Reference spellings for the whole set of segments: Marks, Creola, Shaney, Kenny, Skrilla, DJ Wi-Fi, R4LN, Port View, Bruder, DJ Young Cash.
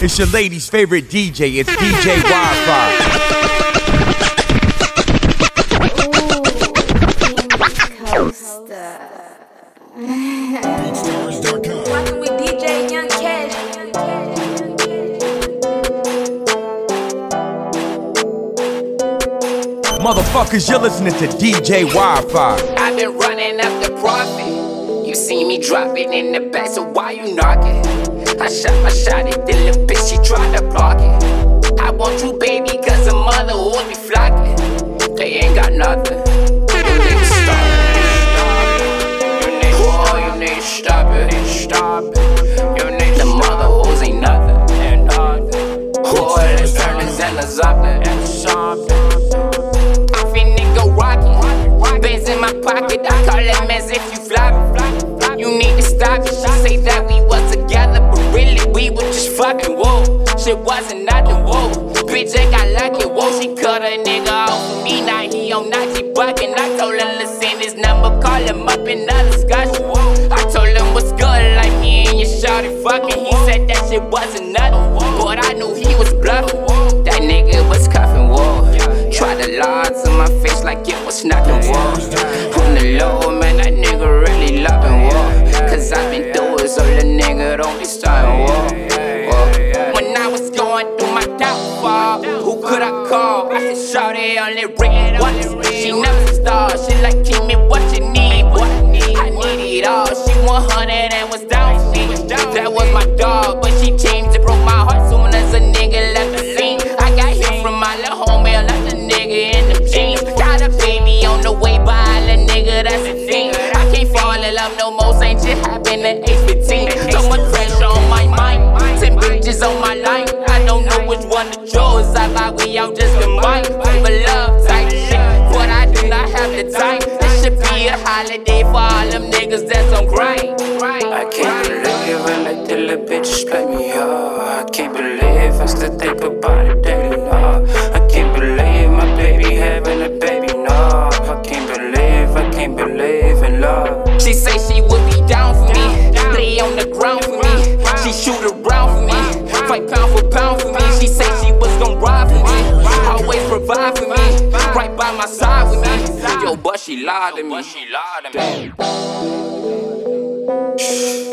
It's your lady's favorite DJ. It's DJ Wi-Fi. Walking with DJ Young Cash. Motherfuckers, you're listening to DJ Wi-Fi. I've been running up the profit. You see me dropping in the back, so why you knocking? I shot my shot at the little bitch, she tried to block it. I want you, baby, cause the mother will be flocking. They ain't got nothing. You need to stop it. The mother hoes ain't nothing. Boy, let's turn the Zellas up there. I finna go rockin'. Bands in my pocket, I call that mess if you floppin'. You need to stop it. She say that we was together, but really we were just fucking, whoa. Shit wasn't nothing, whoa. Bitch, ain't got lucky, whoa. She cut a nigga off me, now he on not, she bucking. I told her, let's send his number, call him up in other discussion, whoa. I told him what's good, like me and your shorty fucking. He said that shit wasn't nothing, whoa. But I knew he was bluffing, whoa. That nigga was cuffing, whoa. Try to lie to my face like it was nothing, whoa. On the low, man, that nigga really loving, whoa. Cause I've been through it, so the nigga don't be starting, whoa. When I was going through my downfall, who could I call? I said, shorty, only ring once. She never started, she like, give me what you need, what I need it all. She 100 and was down, see. That was my dog, but she changed it, broke my heart soon as a nigga left the scene. I got hit from my little homie, I left the nigga in the jeans. Got a baby on the way by a nigga, that's a thing. I can't fall in love no more, same shit happened at age 15. So much pressure on my mind, 10 bitches on my life. I don't know which one to choose, I thought we all just combined. For love type shit, but I do not have the time. This should be a holiday for all them niggas that's on grind. I can't believe when I did a bitch split me up. I can't believe I still think about it daily, no. I can't believe my baby having a baby, no. I can't believe in love. She say she would be down for me, lay on the ground for me. She shoot around for me, fight pound for pound for me. She say she was gon' ride for me, always provide for me, right by my side with me. Yo, but she lied to me.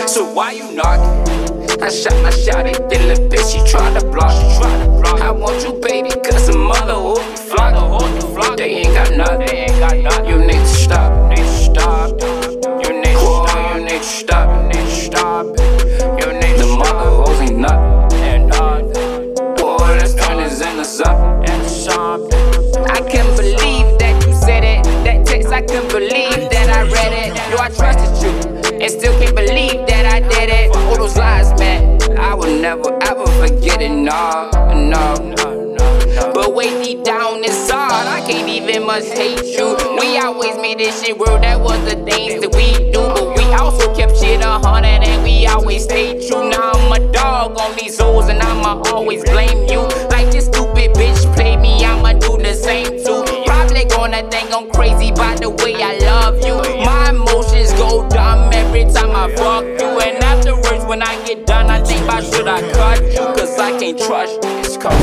So why you knockin'? I shot my shot at the little bitch, she tried to block. I want you, baby, cause the mother will be flockin'. They ain't got nothing. You need to stop. You need to stop. You need the mother hoes ain't nothing. Boy, let's turn this into something. I can't believe that you said it. That text, I can't believe that I read it. Yo, I trusted you, and still can't believe that I did it. All those lies, man, I will never ever forget it, no. But way deep down inside, I can't even much hate you. We always made this shit real, that was the things that we do. But we also kept shit 100 and we always stayed true. Now I'm a dog on these hoes and I'ma always blame you. Like this stupid bitch played me, I'ma do the same too. Probably gonna think I'm crazy by the way I love you. My emotions go dumb every time I fuck you. And afterwards when I get done, I think about should I cut you. Cause I can't trust this car.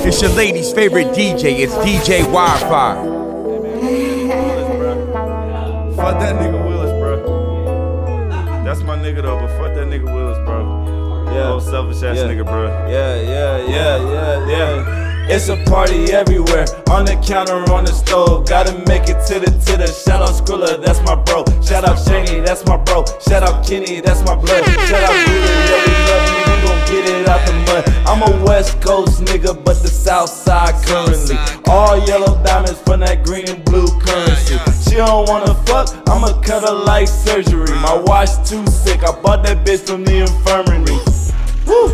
It's your lady's favorite DJ, it's DJ Wi-Fi. Fuck that nigga Willis, bro. That's my nigga though, but fuck that nigga Willis, bro. Yeah, old selfish ass nigga, bro. Yeah. It's a party everywhere, on the counter, on the stove. Gotta make it to the titter. Shout out Skrilla, that's my bro. Shout out Shaney, that's my bro. Shout out Kenny, that's my blood. Shout out Bruder, yeah, we love you. We gon' get it out the mud. I'm a West Coast nigga, but the South Side currently. All yellow diamonds from that green and blue currency. She don't wanna fuck, I'ma cut her like surgery. My watch too sick, I bought that bitch from the infirmary. Woo!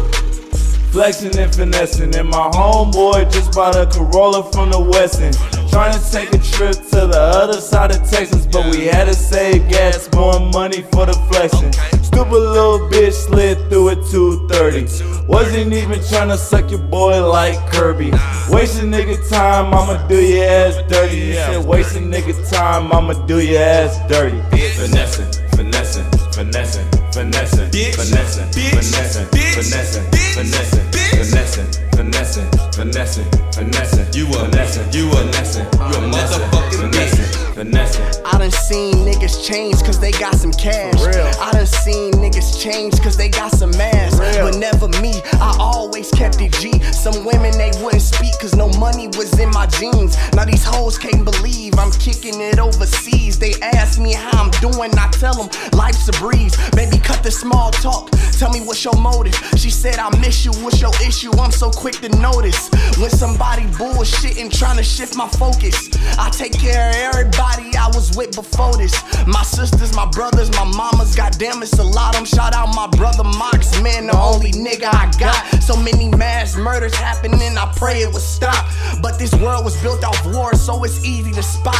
Flexing and finessing, and my homeboy just bought a Corolla from the West End. Trying to take a trip to the other side of Texas, but we had to save gas, more money for the flexing. Stupid little bitch slid through at 2:30. Wasn't even trying to suck your boy like Kirby. Wasting nigga time, I'ma do your ass dirty. You said wasting nigga time, I'ma do your ass dirty. Finessing, finessing, finessing. Vanessa, Vanessa, Vanessa, Vanessa, Vanessa, Vanessa, Vanessa, Vanessa, Vanessa, you a Vanessa, you a motherfucking bitch, Vanessa. I done seen niggas change cause they got some cash. I done seen niggas change cause they got some ass. But never me, I always kept it G. Some women they wouldn't speak cause no money was in my jeans. Now these hoes can't believe I'm kicking it overseas. They ask me how I'm doing, I tell them life's a breeze. Baby, cut the small talk, tell me what's your motive. She said I miss you, what's your issue? I'm so quick to notice when somebody bullshitting, trying to shift my focus. I take care of everybody I was with before this. My sisters, my brothers, my mamas, goddamn it's a lot of them. Shout out my brother Marks, man, the only nigga I got. So many mass murders happening, I pray it would stop. But this world was built off war, so it's easy to spot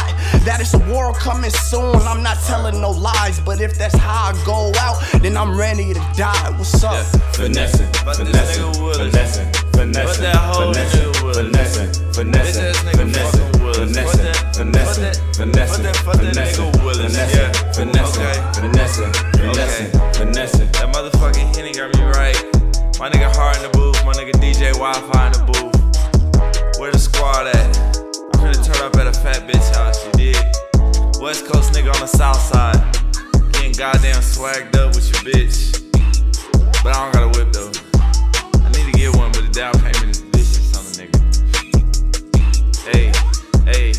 that it's a war coming soon. I'm not telling no lies, but if that's how I go out, then I'm ready to die. What's up? Vanessa, Vanessa, Vanessa, Vanessa, Vanessa, Vanessa, Vanessa, Vanessa, Vanessa, Vanessa, Vanessa, Vanessa, Vanessa, Vanessa, Vanessa, Vanessa. That motherfucking Henny got me right. My nigga hard in the booth, my nigga DJ Wi-Fi in the booth. Where the squad at? I'm finna turn up at a fat bitch house, you dig? West Coast nigga on the south side. Getting goddamn swagged up with your bitch. But I don't got a whip though. I need to get one, but the down payment is vicious on the nigga. Hey, hey,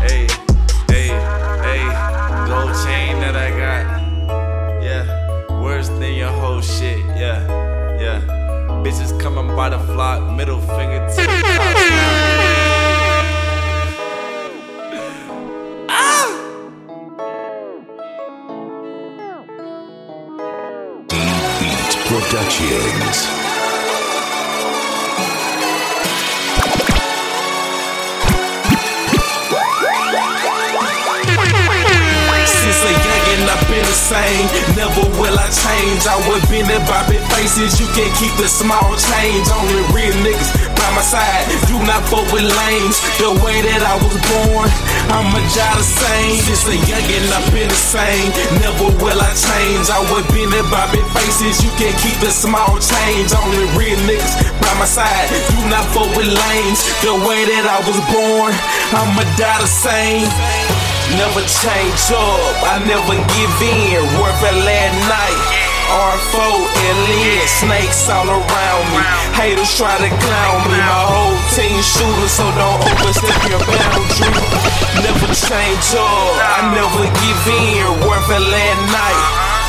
hey, hey, hey. Gold chain that I got. Yeah, worse than your whole shit. Yeah, yeah. Bitches coming by the flock, middle finger to the top. Productions. Since a youngin', I've been the same. Never will I change. I would bend and bobbing faces. You can keep the small change. Only real niggas by my side. Do not fuck with lanes. The way that I was born, I'm a job the same. Since a youngin', I've been the same. Never will I change. I would bend and bobbing faces. You can keep the small change. Only real niggas by my side. Do not fuck with lanes. The way that I was born, I'm a die the same. Never change up. I never give in. Working last night. R4LN. Snakes all around me. Haters try to clown me. My whole team shooters, so don't overstep your boundary. Never change up, I never give in. Working last night,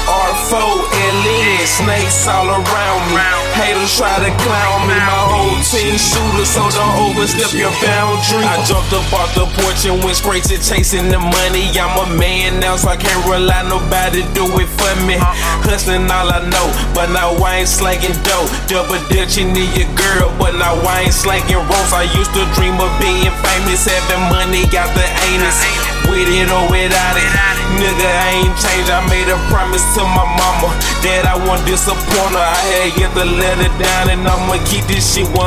R4LN. Snakes all around me. Haters try to clown me. My whole team shooters, so don't overstep your boundary. I jumped up off the porch and went straight to chasing the money. I'm a man now, so I can't rely nobody do it for me. Hustling all I know, but now I ain't slacking dough. Double dutching in your girl, but now I ain't slacking ropes. I used to dream of being famous, having money out the anus. With it or without it, nigga, I ain't changed. I made a promise to my mama that I won't disappoint her. I had yet to let her down, and I'ma keep this shit 100.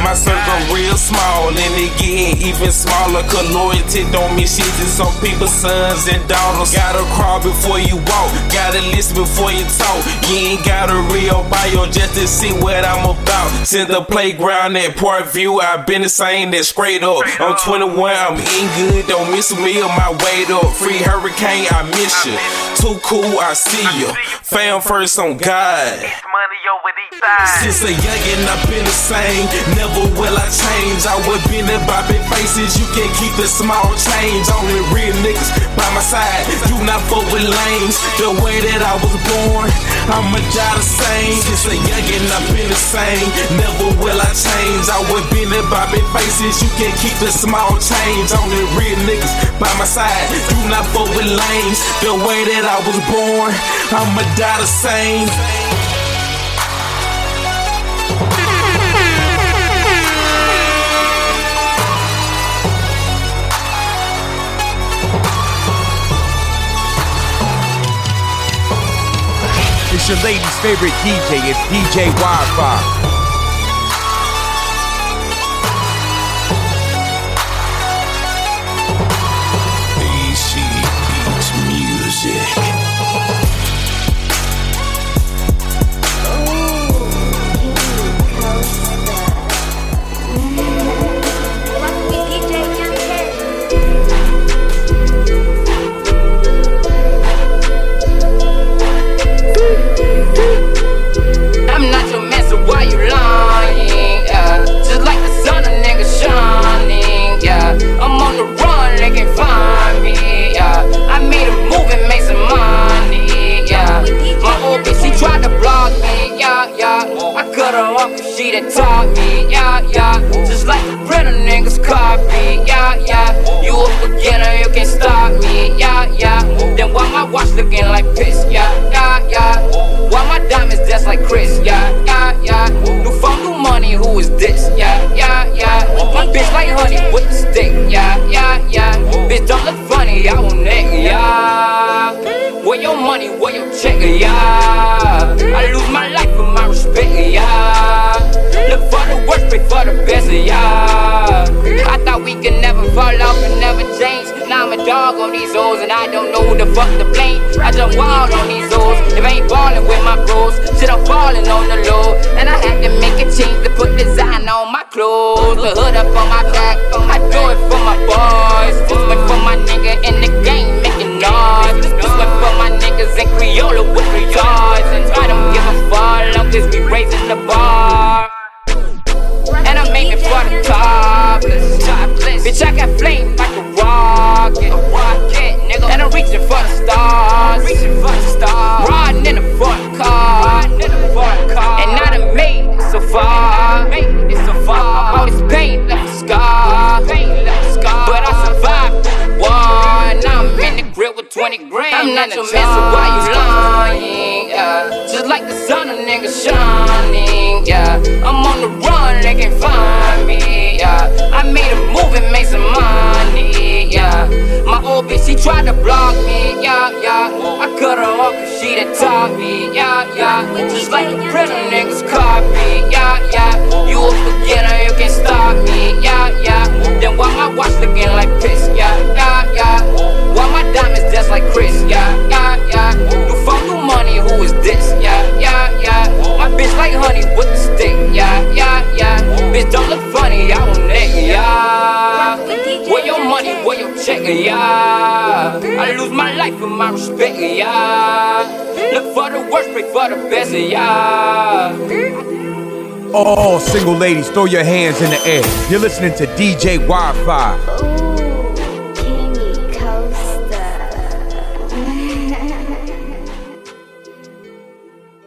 My circle real small, and it getting even smaller. Cause loyalty don't mean shit to some people's sons and daughters. Gotta crawl before you walk, gotta listen before you talk. You ain't got a real bio just to see what I'm about. Since the playground at Port View, I've been the same, that straight up. I'm 21, I'm eating good, don't miss me. On my way to a free hurricane, I miss you. Too cool, I see you. Fam first on God. Since a youngin', I've been the same. Never will I change. I would bend and bobbing faces. You can keep the small change. Only real niggas by my side. Do not fuck with lanes. The way that I was born, I'm a job the same. Since a youngin', I've been the same. Never will I change. I would bend and bobbing faces. You can keep the small change. Only real niggas by my side, do not fuck with lanes. The way that I was born, I'ma die the same. It's your lady's favorite DJ, it's DJ Wi-Fi. fuck, she that taught me, yeah, yeah. Just like the brand of niggas copy, yeah, yeah. You a beginner, you can't stop me, yeah, yeah. Then why my watch looking like piss, yeah, yeah, yeah. Why my diamonds dance like Chris, yeah, yeah, yeah. New phone, new money, who is this, yeah, yeah, yeah. My bitch like honey with the stick, yeah, yeah, yeah. Bitch don't look funny, I won't nigga, yeah. Where your money, where your check, yeah. I lose my life for my respect, yeah. Look for the worst, pray for the best, yeah. I thought we could never fall off and never change. Now I'm a dog on these hoes and I don't know who the fuck to blame. I jump wild on these hoes, if I ain't ballin' with my bros. Shit, I'm fallin' on the low, and I had to make a change to put design on my clothes. The hood up on my back, I do it for my boys. This one for my nigga in the game making noise. This one for my niggas in Creola with the yards. And I don't give a fuck, long as we raising the bar. And I'm aiming for the topless. Bitch, I got flame like a rocket, nigga. And I'm reaching for the stars, riding in the front car, and I done made it so far. All this pain left a scar, but I survived through the war. And now I'm in the grip with 20 grand. I'm not your man, so why you lying? Just like the sun, a nigga shining. Yeah, I'm on the run, they can't find me. Yeah, I made a move and made some money. Yeah, my old bitch, she tried to block me. Yeah, yeah, I cut her off 'cause she done taught me. Yeah, yeah, just like the pretty niggas copy. Yeah, yeah, you a beginner, you can't stop me. Yeah, yeah, then why my watch looking like piss? Yeah, yeah, yeah, why my diamonds dance like Chris? Yeah, yeah, yeah, you fuck with money, who is this? Yeah, yeah, yeah, my bitch like honey with the stick. Yeah, yeah, yeah, bitch don't look funny, I won't nigga, yeah. Where your money, where your check, yeah. I lose my life for my respect, yeah. Look for the worst, pray for the best, yeah. Oh, single ladies, throw your hands in the air. You're listening to DJ Wi-Fi.